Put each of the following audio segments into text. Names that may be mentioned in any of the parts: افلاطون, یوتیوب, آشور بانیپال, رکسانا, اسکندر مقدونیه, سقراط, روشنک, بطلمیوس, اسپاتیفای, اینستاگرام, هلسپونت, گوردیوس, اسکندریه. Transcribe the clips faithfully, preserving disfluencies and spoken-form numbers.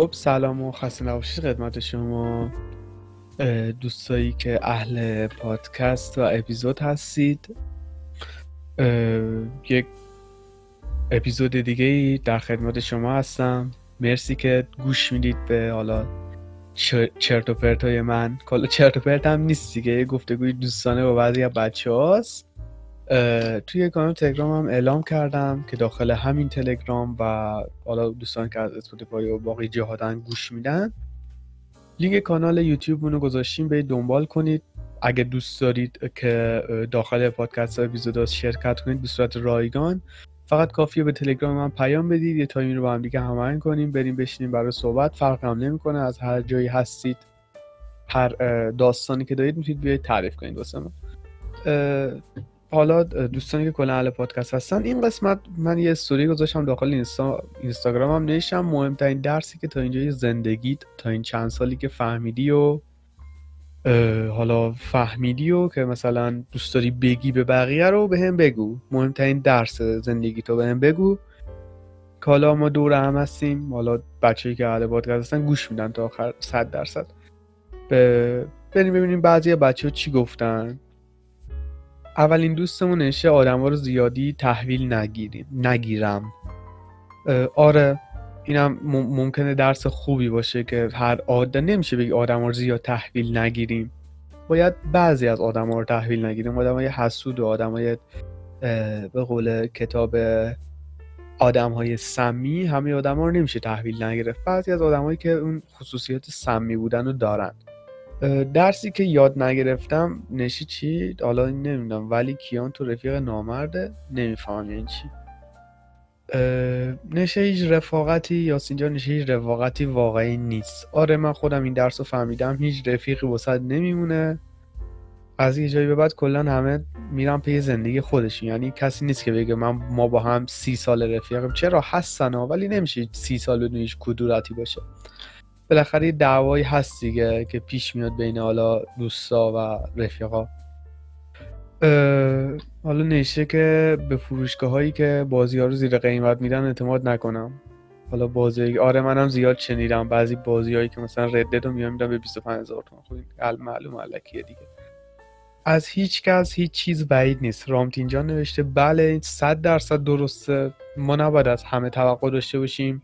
خب سلام و خسته نباشید خدمت شما دوستایی که اهل پادکست و اپیزود هستید. یک اپیزود دیگه‌ای در خدمت شما هستم. مرسی که گوش میدید به حالا چرت و پرتای من. کلا چرت و پرت هم نیست دیگه، یه گفتگوی دوستانه با بعضی از بچه‌هاست. توی کانال تلگرام هم اعلام کردم که داخل همین تلگرام و حالا دوستان که از اسپاتیفای و باقی جهاتن گوش میدن، لینک کانال یوتیوب اونو گذاشتیم، برید دنبال کنید. اگه دوست دارید که داخل پادکست های ویزودات شرکت کنید به صورت رایگان، فقط کافیه به تلگرام من پیام بدید، یه تایمی رو با هم دیگه هماهنگ کنیم، بریم بشینیم برای صحبت. فرق هم نمی‌کنه، از هر جایی هستید، هر داستانی که دارید میتونید بیاید تعریف کنید واسه من. حالا دوستانی که کلا اهل پادکست هستن، این قسمت من یه استوری گذاشتم داخل اینستا... اینستاگرام هم نوشتم مهمترین درسی که تا اینجای زندگیت تا این چند سالی که فهمیدی و حالا فهمیدی و که مثلا دوست داری بگی به بقیه رو بهم بگو. مهمترین درس زندگیتو بهم بگو. حالا ما دور هم هستیم، حالا بچه‌ای که اهل پادکست هستن گوش میدن تا آخر صد درصد. بریم ببینیم بعضی بچه‌ها چی گفتن. اولین دوستمون نشه آدم‌ها رو زیادی تحویل نگیریم نگیرم. آره، اینم ممکنه درس خوبی باشه که هر آدم نمیشه بگی آدم‌ها رو زیاد تحویل نگیریم. باید بعضی از آدم‌ها رو تحویل نگیریم. آدم‌های حسود و آدم‌های به قول کتاب آدم‌های سمی، همه آدم‌ها رو نمیشه تحویل نگرفت. بعضی از آدم‌هایی که اون خصوصیات سمی بودن رو دارن. درسی که یاد نگرفتم نشی چی؟ حالا نمیدونم، ولی کیان تو رفیق نامرده؟ نمیفهمم یعنی چی. نشه هیچ رفاقتی یا سینجا نشه هیچ رفاقتی واقعی نیست. آره، من خودم این درس رو فهمیدم، هیچ رفیقی واسط نمیمونه. از یه جایی به بعد کلا همه میرن پی زندگی خودشون. یعنی کسی نیست که بگه من ما با هم سی سال رفیقیم. چرا هستن ها، ولی نمیشه سی سال بدون هیچ کدورتی باشه. بالاخره دعوایی هست دیگه که پیش میاد بین حالا دوستا و رفیقا. حالا نشه که به فروشگاه هایی که بازی ها رو زیر قیمت میدن اعتماد نکنم. حالا بازی، آره منم زیاد شنیدم بعضی بازی هایی که مثلا ردت رو میان میدن به بیست و پنج هزار تومان. خب این معلوم علکیه دیگه. از هیچ کس هیچ چیز بعید نیست. رامتین جان نوشته بله صد درصد درسته. ما نباید از همه توقع داشته باشیم.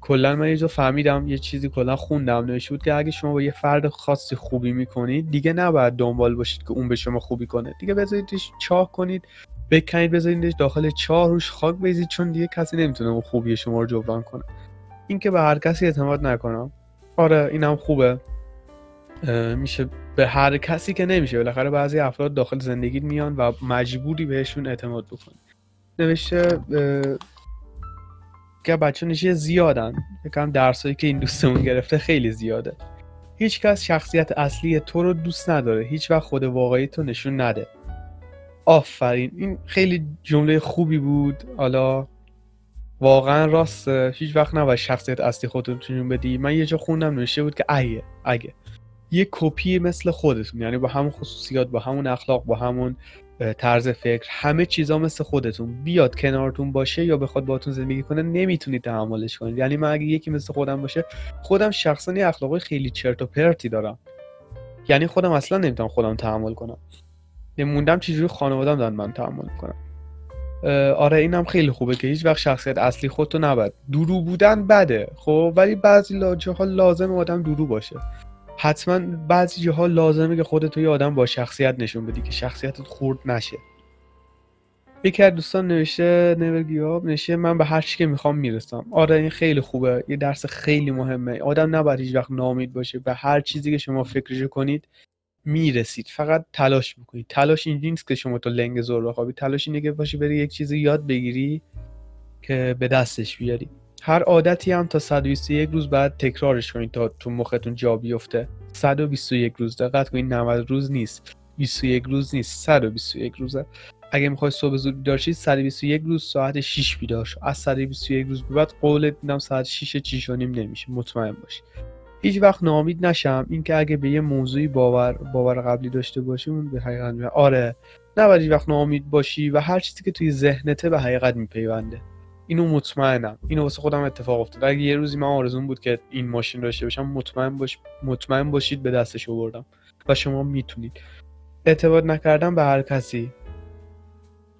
کلا من یه جا فهمیدم، یه چیزی کلا خوندم نوشته بود که اگه شما با یه فرد خاصی خوبی میکنید دیگه نباید دنبال باشید که اون به شما خوبی کنه. دیگه بذاریدش چاه کنید، بکنید، بذاریدش داخل چاه، روش خاک بریزید، چون دیگه کسی نمیتونه اون خوبی شما رو جبران کنه. این که به هر کسی اعتماد نکنم، آره اینم خوبه. میشه به هر کسی که نمیشه، بالاخره بعضی افراد داخل زندگیت میان و مجبوری بهشون اعتماد بکنی. نوشته که بچه نشه زیادن. یکم درسایی که این دوستمون گرفته خیلی زیاده. هیچ کس شخصیت اصلی تو رو دوست نداره. هیچ وقت خود واقعی تو نشون نده. آفرین، این خیلی جمله خوبی بود. حالا واقعا راست، هیچ وقت نباید شخصیت اصلی خودت رو نشون بدی. من یه جا خوندم نوشته بود که اگه اگه یه کپی مثل خودتون، یعنی با همون خصوصیات، با همون اخلاق، با همون طرز فکر، همه چیزا مثل خودتون بیاد کنارتون باشه یا بخواد باهاتون زندگی کنه، نمیتونید تحملش کنید. یعنی من اگه یکی مثل خودم باشه، خودم شخصا یه اخلاقی خیلی چرت و پرتی دارم، یعنی خودم اصلا نمیتونم خودم تحمل کنم. نموندم چجوری خانواده‌ام دارن من تحمل میکنم. آره اینم خیلی خوبه که هیچ وقت شخصیت اصلی خودتو نباید. دورو بودن بده خب، ولی بعضی جاها لازم آدم دورو باشه. حتما بعضی جاها لازمه که خودت یه آدم با شخصیت نشون بدی که شخصیتت خرد نشه. یکی از دوستان نوشته never give up نشه من به هر چی که میخوام میرسم. آره این خیلی خوبه، یه درس خیلی مهمه. آدم نباید هیچ وقت ناامید باشه. به هر چیزی که شما فکرشو کنید میرسید، فقط تلاش بکنید. تلاش این نیست که شما تو لنگ زور بخوابی، تلاش اینه که باشی بری یک چیزی یاد بگیری که به دستش بیاری. هر عادتی هم تا صد و بیست و یک روز بعد تکرارش کنید تا تو مختون جا بیفته. صد و بیست و یک روز، دقت کنید نود روز نیست، بیست و یک روز نیست، صد و بیست و یک روزه. اگه میخوای صبح زود بیدار شید صد و بیست و یک روز ساعت شش بیدار شو. از صد و بیست و یک روز به بعد قولت میدم ساعت شش و شش و نیم نمیشه، مطمئن باش. هیچ وقت ناامید نشم. اینکه اگه به یه موضوعی باور باور قبلی داشته باشیم به حقیقت میاد. آره نباید هیچ وقت ناامید باشی و هر چیزی که توی ذهنته به حقیقت میپیونده. اینو مطمئنم، اینو واسه خودم اتفاق افتاد. اگه یه روزی من آرزوم بود که این ماشین داشته باشم، مطمئن باش مطمئن باشید به دستش آوردم و شما میتونید. اعتماد نکردم به هر کسی،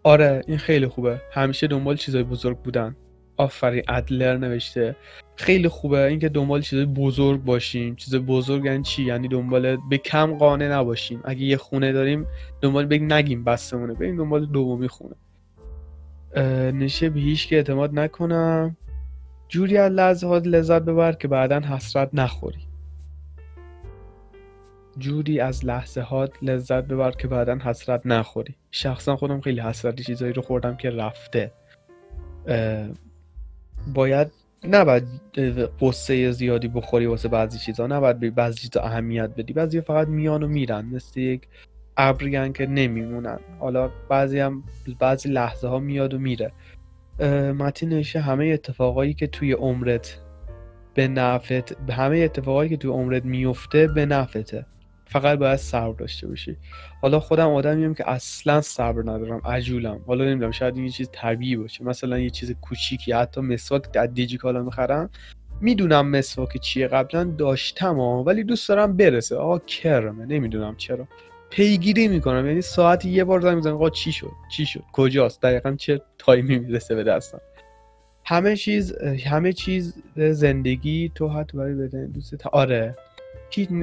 آره این خیلی خوبه. همیشه دنبال چیزای بزرگ بودن. آفرین، ادلر نوشته. خیلی خوبه اینکه دنبال چیزای بزرگ باشیم. چیزای بزرگ یعنی چی؟ یعنی دنبال به کم قانع نباشیم. اگه یه خونه داریم دنبال به نگیم بسمونه، بریم دنبال دومی خونه. نشه به هیچ که اعتماد نکنم. جوری از لحظات لذت ببر که بعداً حسرت نخوری. جوری از لحظات لذت ببر که بعداً حسرت نخوری. شخصا خودم خیلی حسرتی چیزایی رو خوردم که رفته. باید نباید قصه زیادی بخوری واسه بعضی چیزا، نباید بعضی چیزا اهمیت بدی. بعضی فقط میان و میرن، مثل یک ابریان که نمیمونن. حالا بعضی هم بعضی لحظه ها میاد و میره. متینش همه اتفاقایی که توی عمرت به نفعت، همه اتفاقایی که توی عمرت میفته به نفعته. فقط باید صبر داشته باشی. حالا خودم آدمیم که اصلا صبر ندارم، عجولم. حالا نمیدونم، شاید این یه چیز طبیعی باشه. مثلا یه چیز کوچیکی، حتی مسواک از دیجیکالا میخرم، میدونم مسواک چیه، قبلا داشتم ولی دوست دارم برسه. آها کرمه، نمیدونم چرا پیگیری میکنم. یعنی ساعت یه بار زنگ میزنم، آقا چی شد چی شد کجاست، دقیقاً چه تایمی میرسه به دستم. همه چیز همه چیز زندگی تو حت برای بدن دوست. آره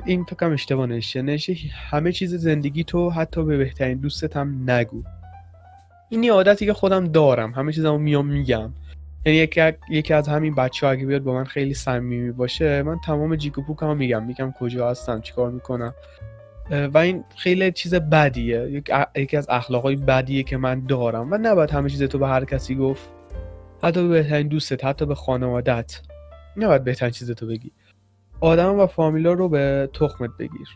این فکر کنم اشتباه نشه. همه چیز زندگی تو حتی به بهترین دوستت هم نگو. این یه عادتی که خودم دارم، همه چیزمو میام میگم. یعنی یکی یکی از همین بچه‌ها اگه بیاد با من خیلی صمیمی باشه، من تمام جیک و پوکمو میگم، میگم کجا هستم، چیکار میکنم. و این خیلی چیز بدیه، یکی از اخلاقای بدیه که من دارم. و نباید همه چیز تو به هر کسی گفت، حتی به بهترین دوستت، حتی به خانوادت نباید بهترین چیز تو بگی. آدم و فامیلا رو به تخمت بگیر.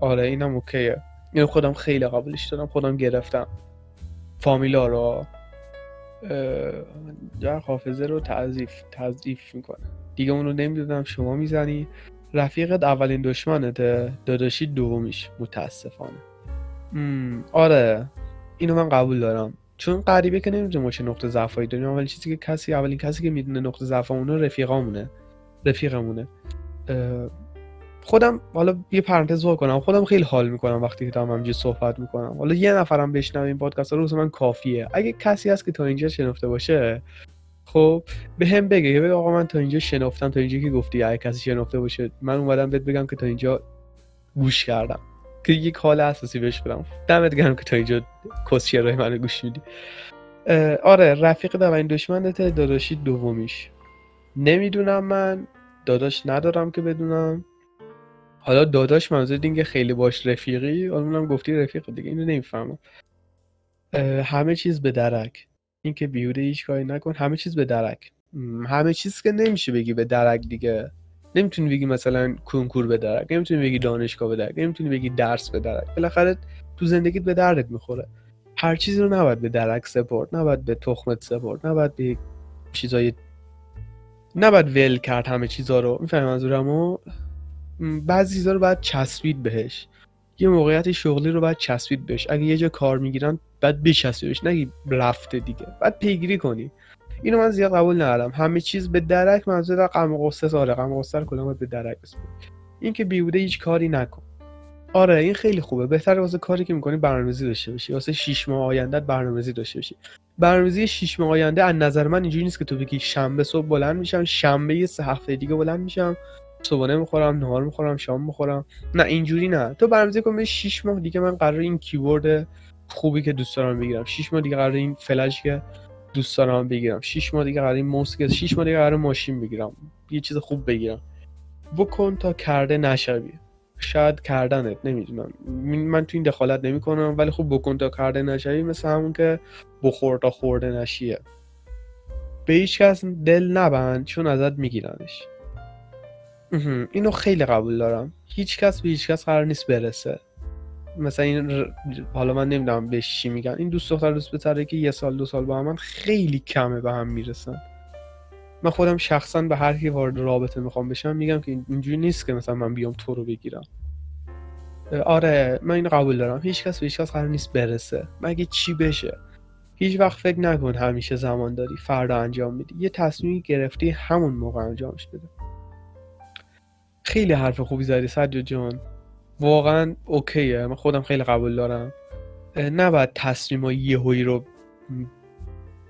آره اینم اوکیه، این خودم خیلی قبولش دارم، خودم گرفتم فامیلا رو. در حافظه رو تضعیف تضعیف میکنه دیگه، اون رو نمیدونم شما میزنی. رفیقت اولین دشمنته، داداشی دومیش، متاسفانه. آره اینو من قبول دارم، چون غریبه که نمیدونم چه نقطه ضعفایی داریم. اولین چیزی که کسی اولین کسی که میدونه نقطه ضعفمونه رفیقامونه رفیقمونه خودم. حالا یه پرانتز وا کنم، خودم خیلی حال میکنم وقتی که دارم همینجوری صحبت میکنم. حالا یه نفرم بشنوه این پادکست رو واسه من کافیه. اگه کسی هست که تا اینجا شنفته باشه، خب به هم بگه بگه آقا من تا اینجا شنفتم، تا اینجا که گفتی. اگه کسی شنفته باشه، من اومدم بهت بگم که تا اینجا گوش کردم، که یک حال اساسی بهش بدم. دمت گرم که تا اینجا کسشیرای منو گوش میدی. آره رفیق اولین دشمنته، داداشی دومیش. نمیدونم، من داداش ندارم که بدونم. حالا داداش منظور اینکه خیلی باش رفیقی، اونم گفتی رفیق دیگه، اینو نمیفهمم. همه چیز به درک، اینکه بیوده هیچ کاری نکن. همه چیز به درک، همه چیز که نمیشه بگی به درک دیگه. نمیتونی بگی مثلا کنکور به درک، نمیتونی بگی دانشگاه به درک، نمیتونی بگی درس به درک. بالاخره تو زندگیت به دردت میخوره. هر چیزی رو نباید به درک سپرد، نباید به تخمت سپرد، نباید به چیزای نباید ول کرد همه چیزا رو. میفهمی منظورمو؟ بعضی چیزا رو باید چسبید بهش. یه موقعیت شغلی رو باید چسبید بهش. اگه یه جا کار میگیرن باید بچسبیدش، نگی رفته دیگه، باید پیگیری کنی. اینو من زیاد قبول ندارم. همه چیز به درک منظور غم و غصه ساره، غم و غصه رو کلا به درک بسپار. این که بیهوده هیچ کاری نکن. آره این خیلی خوبه. بهتره واسه کاری که می‌کنی برنامه‌ریزی داشته باشی، واسه شش ماه آیندهت برنامه‌ریزی داشته باشی. برنامه‌ریزی شش ماه آینده از نظر من اینجوری نیست که تو بگی شنبه صبح بلند میشم، شنبه سه هفته دیگه بلند میشم، صبحانه میخورم، نهار میخورم، شام میخورم. نه اینجوری نه. تو برنامه‌ریزی کن شش ماه دیگه من قراره این کیبورد خوبی که دوست دارم بگیرم، شش ماه دیگه قراره این فلش که دوست دارم بگیرم، شش ماه دیگه قراره این موس که، شش ماه دیگه قراره ماشین بگیرم، یه چیز خوب بگیرم. بکن تا کرده نشوی. شاید کردنت، نمیدونم، من تو این دخالت نمی کنم، ولی خب بکن تا کرده نشوی. مثل همون که بخور تا خورده نشیه. به هیچ کس دل نبند، چون ازت میگیرنش. اینو خیلی قبول دارم. هیچ کس به هیچ کس قرار نیست برسه. مثلا این ر... حالا من نمیدونم بهش چی میگن، این دوست دختر دوست پسره که یه سال دو سال با هم، من خیلی کمه به هم میرسن. من خودم شخصا به هر کی وارد رابطه میخوام بشم میگم که اینجوری نیست که مثلا من بیام تو رو بگیرم. آره من اینو قبول دارم، هیچ کس به هیچ کس قرار نیست برسه. مگه چی بشه؟ هیچ وقت فکر نکن همیشه زمان داری فردا انجام میدی، یه تصمیمی گرفتی همون موقع انجامش بده. خیلی حرف خوبی زدی سجاد جان، واقعا اوکیه، من خودم خیلی قبول دارم. نباید تصمیمای یهویی رو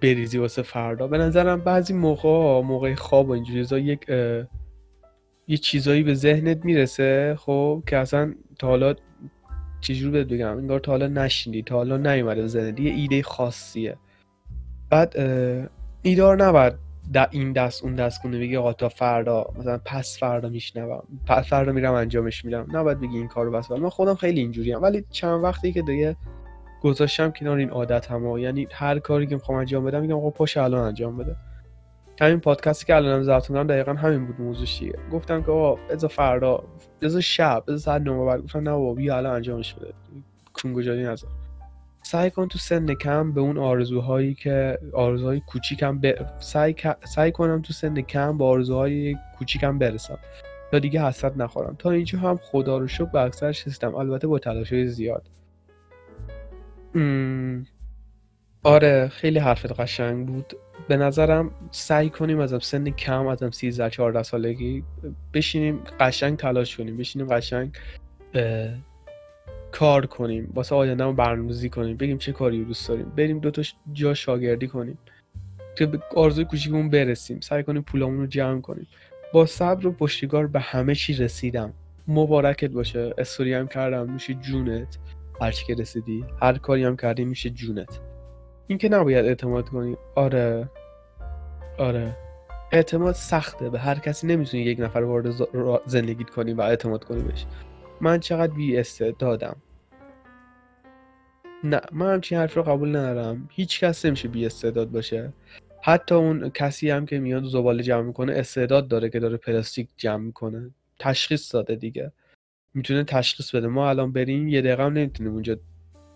بریزی واسه فردا. به نظرم بعضی موقعا موقع خواب و اینجوری چیزا یک یه چیزایی به ذهنت میرسه خب که اصلا تا حالا چجوری بهت بگم، انگار تا حالا نشنیدی، تا حالا نیومده ذهنت، یه ایده خاصیه. بعد ایده رو نباید این دست اون دست کنه بگی آقا تا فردا، مثلا پس فردا میشنوم، پس فردا میرم انجامش میدم. نباید بگی این کارو بس. من خودم خیلی اینجوریام، ولی چند وقتی که دیگه گذاشتم کنار این عادتمو، یعنی هر کاری که میخوام انجام بدم میگم آقا پاش الان انجام بده. همین پادکستی که الانم ضبط می‌کنم دقیقاً همین بود موضوعش دیگه. گفتم که آقا بذار فردا، بذار شب، بذار ساعت نه بعد. گفتم نه بابا بیا الان انجامش بده. کونگوجادی نذار. سعی کن تو سن کم به اون آرزوهایی که آرزوهای کوچیکم ب... سعی سعی کنم تو سن کم به آرزوهای کوچیکم برسم تا دیگه حسرت نخورم. تا اینجا هم خدا رو شکر به اکثر سیستم، البته با تلاش‌های زیاد. ام... آره خیلی حرفت قشنگ بود. به نظرم سعی کنیم از سن کم، از سیزده چهارده سالگی بشینیم قشنگ تلاش کنیم، بشینیم قشنگ اه... کار کنیم، واسه آیندهمون برنامه‌ریزی کنیم، بگیم چه کاری رو دوست داریم، بریم دو تا جا شاگردی کنیم که به آرزوی کوچیکمون برسیم، سعی کنیم پولامون رو جمع کنیم. با صبر و پشتیبانی به همه چی رسیدم. مبارکت باشه. استوری هم کردم، میشه جونت. هر چی که رسیدی، هر کاری هم کردی میشه جونت. این که نباید اعتماد کنی. آره آره اعتماد سخته، به هر کسی نمیتونی یک نفر وارد زندگیت کنی و اعتماد کنی بهش. من چقدر بی استعدادم. نه من همچین حرف رو قبول ندارم. هیچ کس نمیشه بی استعداد باشه. حتی اون کسی هم که میاد زباله جمع میکنه استعداد داره که داره پلاستیک جمع میکنه، تشخیص داده دیگه، میتونه تشخیص بده. ما الان بریم یه دقیقه هم نمیتونیم اونجا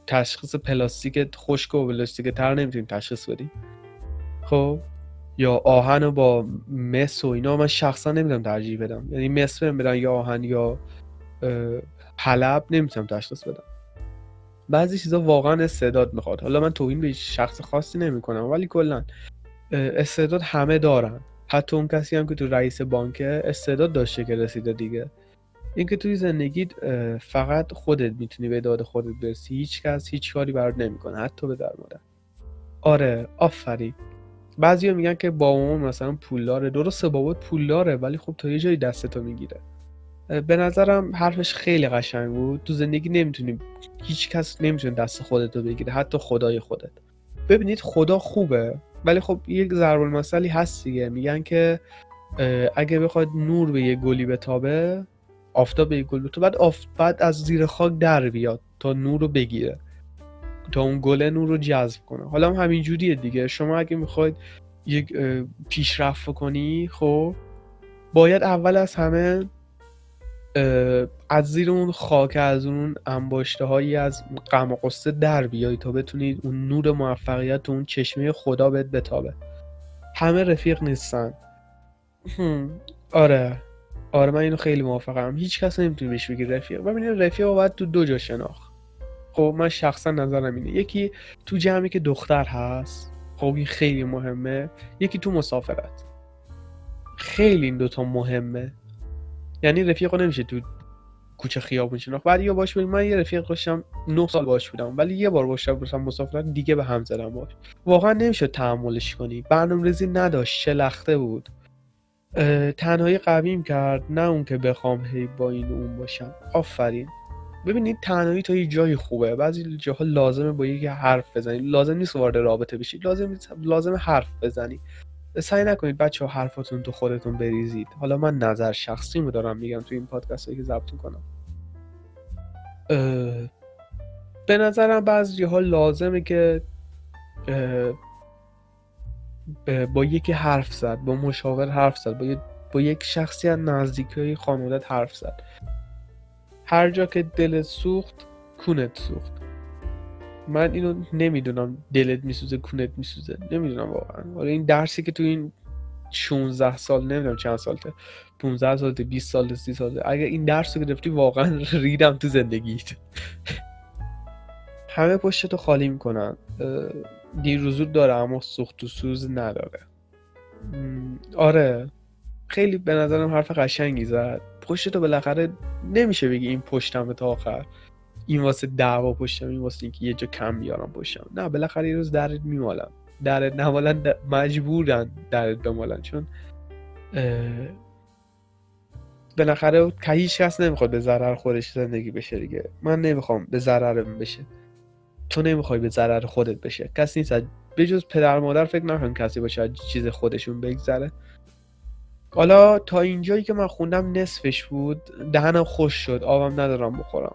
تشخیص پلاستیک خشک و پلاستیک تر نمیتونیم تشخیص بدیم. خب یا آهن با مس و اینا من شخصا نمیتونم ترجیح بدم، یعنی مس بدم یا آهن یا حلب نمیتونم تشخیص بدم. بعضی چیزا واقعا استعداد میخواد. حالا من توهین به شخص خاصی نمیکنم، ولی کلا استعداد همه دارن. حتی اون کسی هم که تو رئیس بانکه استعداد داشته که رسیده دیگه. اینکه توی زندگیت فقط خودت میتونی به داد خودت برسی، هیچ کس هیچ کاری برات نمیکنه، حتی به در مادر. آره آفرین. بعضیا میگن که بابام مثلا پولداره، درسته بابات پولداره، ولی خب تا یه جایی دستتو میگیره. به نظرم حرفش خیلی قشنگ بود. تو زندگی نمیتونی، هیچ کس نمیتونه دست خودت رو بگیره، حتی خدای خودت. ببینید خدا خوبه، ولی خب یک ضرب المثلی هست دیگه، میگن که اگه بخواد نور به یه گلی بتابه، آفتاب به یه گل بتابه، بعد آفتاب از زیر خاک در بیاد تا نور رو بگیره، تا اون گله نور رو جذب کنه. حالا هم همین جوریه دیگه. شما اگه میخواید یک پیشرفت کنی، خب باید اول از همه از زیر اون خاک، از اون انباشته هایی از غم و غصه در بیایی تا بتونید اون نور موفقیت تو اون چشمه خدا بهت بتابه. همه رفیق نیستن. آره آره من اینو خیلی موافقم. هیچ کس نمیتونی بهش بگی رفیق. ببینید رفیق باید تو دو جا شناخت. خب من شخصا نظرم اینه، یکی تو جمعی که دختر هست، خب این خیلی مهمه، یکی تو مسافرت. خیلی این دوتا مهمه. یعنی رفیقو نمیشه تو کوچه خیابون شناخت. بعد یا باش بگم من یه رفیق داشتم نه سال باش بودم، ولی یه بار باش رفتم مسافرت دیگه به هم زدم باش، واقعا نمیشه تحملش کنی. برنامه‌ریزی نداشت، شلخته بود، تنهایی قویم کرد، نه اون که بخوام هی با این اون باشم. آفرین. ببینید تنهایی تا یه جای خوبه، بعضی جاها لازمه با یکی حرف بزنی، لازم نیست وارد رابطه بشی، لازم لازم حرف بزنی. سعی نکنید بچه‌ها حرفاتون تو خودتون بریزید. حالا من نظر شخصی رو دارم میگم تو این پادکستایی که ضبط می‌کنم. به نظرم بعضی‌ها لازمه که با یکی حرف زد، با مشاور حرف زد، با یک با یک شخصی از نزدیکای خانوادت حرف زد. هر جا که دلت سوخت، کونت سوخت. من اینو نمیدونم دلت میسوزه کونت میسوزه، نمیدونم واقعا. حالا این درسی که تو این شانزده سال، نمیدونم چند سالته، پانزده سالته، بیست سالته، سی سالته، اگه این درس رو گرفتی واقعا ریدم تو زندگیت. همه پشتتو خالی میکنن. دیروزور داره اما سوخت و سوز نداره. آره خیلی به نظرم حرف قشنگی زد. پشتتو بالاخره نمیشه بگی این پشتمه تا آخر، این واسه دعوا پشتم، این واسه اینکه یه جا کم بیارم پشتم. نه بالاخره یه روز درت میمالن، درت نمالن در... مجبورن درت بمالن، چون اه... بالاخره هیچ کس نمیخواد به ضرر خودش زندگی بشه دیگه. من نمیخوام به ضررم بشه، تو نمیخوای به ضرر خودت بشه. کسی نیست بجز پدر مادر، فکر نکنم کسی باشه از چیز خودشون بگذره. حالا تا اینجایی که من خوندم نصفش بود، دهنم خوش شد، آبم ندارم بخورم،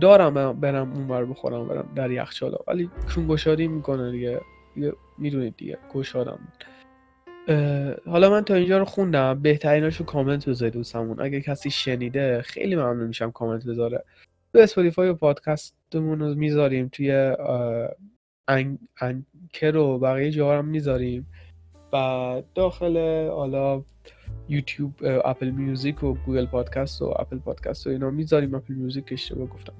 دارم برم اونور بخورم، برم در یخچالا، ولی چون گشادی میکنه دیگه، دیگه میدونید دیگه گشادم. حالا من تا اینجا رو خوندم، بهتریناشو کامنت بذارید دوستمون. اگه کسی شنیده خیلی ممنون میشم کامنت بذاره. تو اسپاتیفای و پادکستمون رو میذاریم، توی انکر و بقیه جاها هم میذاریم، و داخل حالا یوتیوب، اپل میوزیک و گوگل پادکست و اپل پادکست و اینا میذاریم. اپل میوزیک اشتباه گفتم،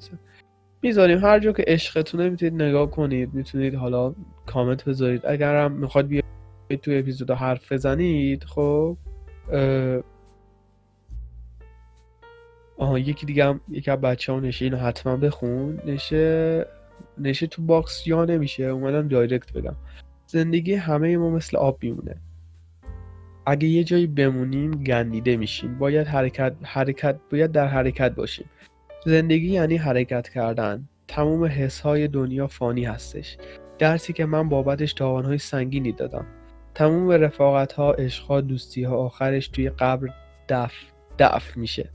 میذاریم هر جا که عشقتونه میتونید نگاه کنید، میتونید حالا کامنت بذارید. اگرم میخواد بیاید تو اپیزود حرف بزنید، خب آها یکی دیگه هم یکی از بچه‌ها نشه اینو حتما بخون، نشه نشه تو باکس یا نمیشه اومدم دایرکت بدم. زندگی همه ما مثل آب میمونه، اگه یه جایی بمونیم گندیده میشیم، باید حرکت حرکت باید در حرکت باشیم. زندگی یعنی حرکت کردن. تمام حسهای دنیا فانی هستش، درسی که من بابتش تاوانهای سنگینی دادم. تمام رفاقت‌ها، عشق‌ها، دوستی‌ها آخرش توی قبر دفن دفن میشه.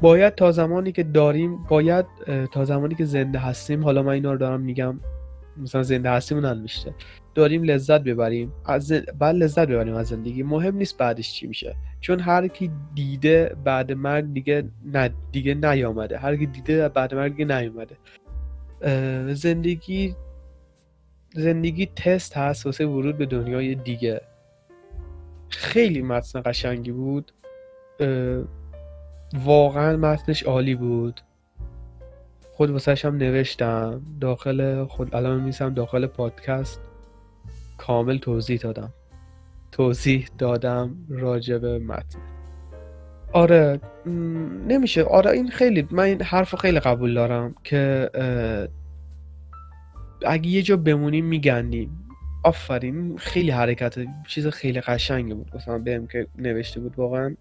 باید تا زمانی که داریم باید تا زمانی که زنده هستیم، حالا من اینا رو دارم میگم مثلا زنده هستیم اون میشه، داریم لذت ببریم از زند... بعد لذت ببریم از زندگی. مهم نیست بعدش چی میشه، چون هر کی دیده بعد مرگ دیگه نه دیگه نیامده، هر کی دیده بعد مرگ دیگه نیامده. زندگی زندگی تست هست واسه ورود به دنیای دیگه. خیلی متن قشنگی بود، واقعا متنش عالی بود. خود واسهش هم نوشتم داخل خود الان میسم داخل پادکست کامل توضیح دادم توضیح دادم راجع به متن. آره م... نمیشه آره این خیلی من این حرفو خیلی قبول دارم که اگه یه جا بمونیم میگندیم. آفرین خیلی حرکت چیز خیلی قشنگی بود مثلا بهم که نوشته بود. واقعا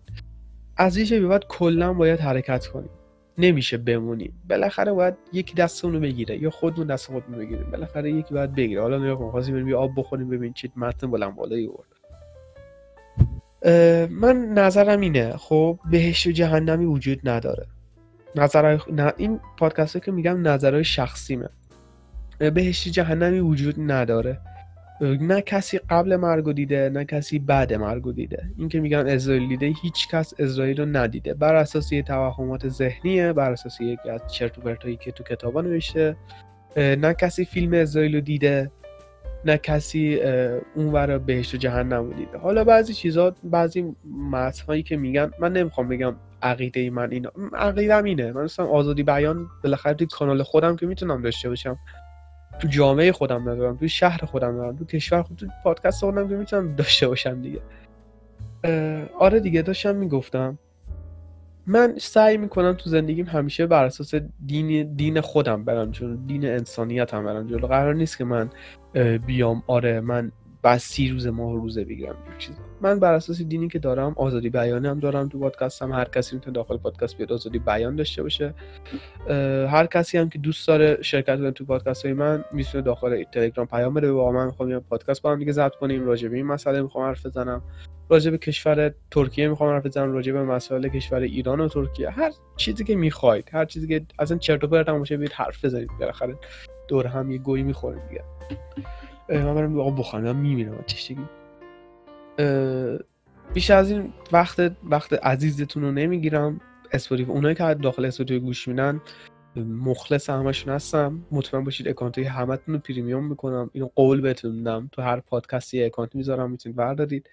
از یه جایی به بعد کلا باید حرکت کنیم، نمیشه بمونیم. بالاخره باید یکی دستمونو بگیره یا خودمون دست خودمون بگیریم، بالاخره یکی باید بگیره. حالا نگاه کن خواستیم بریم آب بخوریم، ببین چیت متن بلند بالایی آورد. من نظرم اینه خب بهشت و جهنمی وجود نداره. نظرای نه این پادکستو که میگم نظرای شخصیمه. بهشت و جهنمی وجود نداره، نه کسی قبل مرگو دیده نه کسی بعد مرگو دیده. این که میگن اسرائیل دیده، هیچ کس اسرائیل رو ندیده، بر اساس یه توهمات ذهنیه، بر اساس یکی از چرت و پرتایی که تو کتابا نوشته. نه کسی فیلم اسرائیل رو دیده، نه کسی اونور بهشت و جهنم رو دیده. حالا بعضی چیزا بعضی متنایی که میگن، من نمیخوام بگم عقیده من اینا، عقیده‌م اینه، من اصلا آزادی بیان بالاخره تو کانال خودم که میتونم داشته باشم، تو جامعه خودم ندارم، تو شهر خودم ندارم، تو کشور خودم، تو پادکست خودم که میتونم داشته باشم دیگه. آره دیگه داشتم میگفتم من سعی میکنم تو زندگیم همیشه بر اساس دین دین خودم برم، چون دین انسانیتم برم جلو. قرار نیست که من بیام آره من بس سی روز ماه روزه بگیرم این چیزا. من بر اساس دینی که دارم، آزادی بیانم دارم تو پادکستم، هر کسی میتونه داخل پادکست بیاد آزادی بیان داشته باشه. هر کسی هم که دوست داره شرکت کنه تو پادکست‌های من میتونه داخل تلگرام پیام بده، بگه من میخوام یه پادکست با هم دیگه ضبط کنیم، راجع به این مسئله میخوام حرف بزنم، راجع به کشور ترکیه میخوام حرف بزنم، راجع به مسائل کشور ایران و ترکیه، هر چیزی که میخواید، هر چیزی که اصلا چرت و پرت هم باشه بیاید حرف بزنید، بالاخره دور هم یه گویی میخوریم دیگه. من برم آقا بخوام میمیرم چشتگی. بیش از این وقت وقت عزیزتون رو نمیگیرم. اسپاتیفای اونایی که داخل اسپاتیفای گوش میدن مخلص همشون هستم، مطمئن باشید اکانت های همتون رو پریمیوم میکنم، اینو قول بهتون میدم. تو هر پادکستی اکانت میذارم، میتونید وردارید.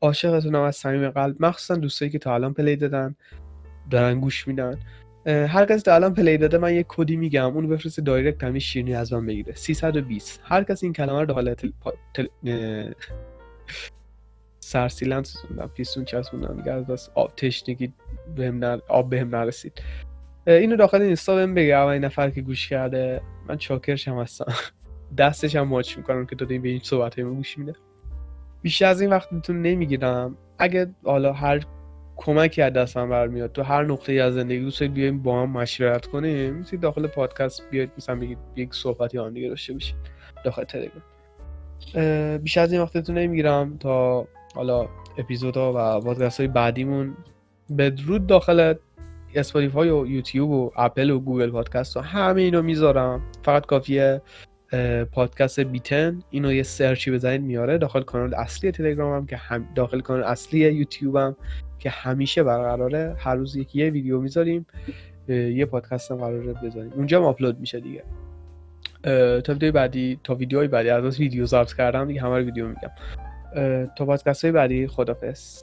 عاشقتونم از صمیم قلب، مخصوصا دوستایی که تا الان پلی دادن دارن گوش میدن. هر کسی تا الان پلی داده من یک کدی میگم، اونو بفرسته دایرکت همین شیرینی از من بگیره. سیصد و بیست. هر کسی این کلمه رو در حالت تل... اه... سرسیلن سوزوندم، پیستون چسبوندم، دیگه از بس آب تشنگی بهم نر... آب بهم نرسید. اینو داخل اینستا بهم بگه اولین نفر که گوش کرده، من چاکرشم هستم. دستش هم ماچ میکنم که دادیم به این صحبت‌های من گوش میده. بیشتر از این وقتتون نمیگیرم. اگه حالا هر کمکی از دستم برمیاد تو هر نقطه‌ای از زندگی دوست دارید بیایم با هم مشورت کنیم، میتونید داخل پادکست بیاید مثلا بگید یک صحبتی با هم دیگه داشته باشید داخل تلگرام. بیشتر از این وقتتون نمیگیرم تا حالا اپیزودها و پادکست‌های بعدیمون. بدرود. داخل اسپاتیفای و یوتیوب و اپل و گوگل پادکست و همه اینو میذارم، فقط کافیه پادکست بیتن اینو یه سرچی بزنید میاره. داخل کانال اصلی تلگرامم که هم داخل کانال اصلی یوتیوبم که همیشه برقراره، هر روز یک یه ویدیو میذاریم، یه پادکست هم قراره بذاریم، اونجا هم آپلود میشه دیگه. تا ویدیوی بعدی تا ویدیوهای بعدی از ویدیو ضبط کردم دیگه، همه رو ویدیو میگم. تا پادکست‌های بعدی، خدافظ.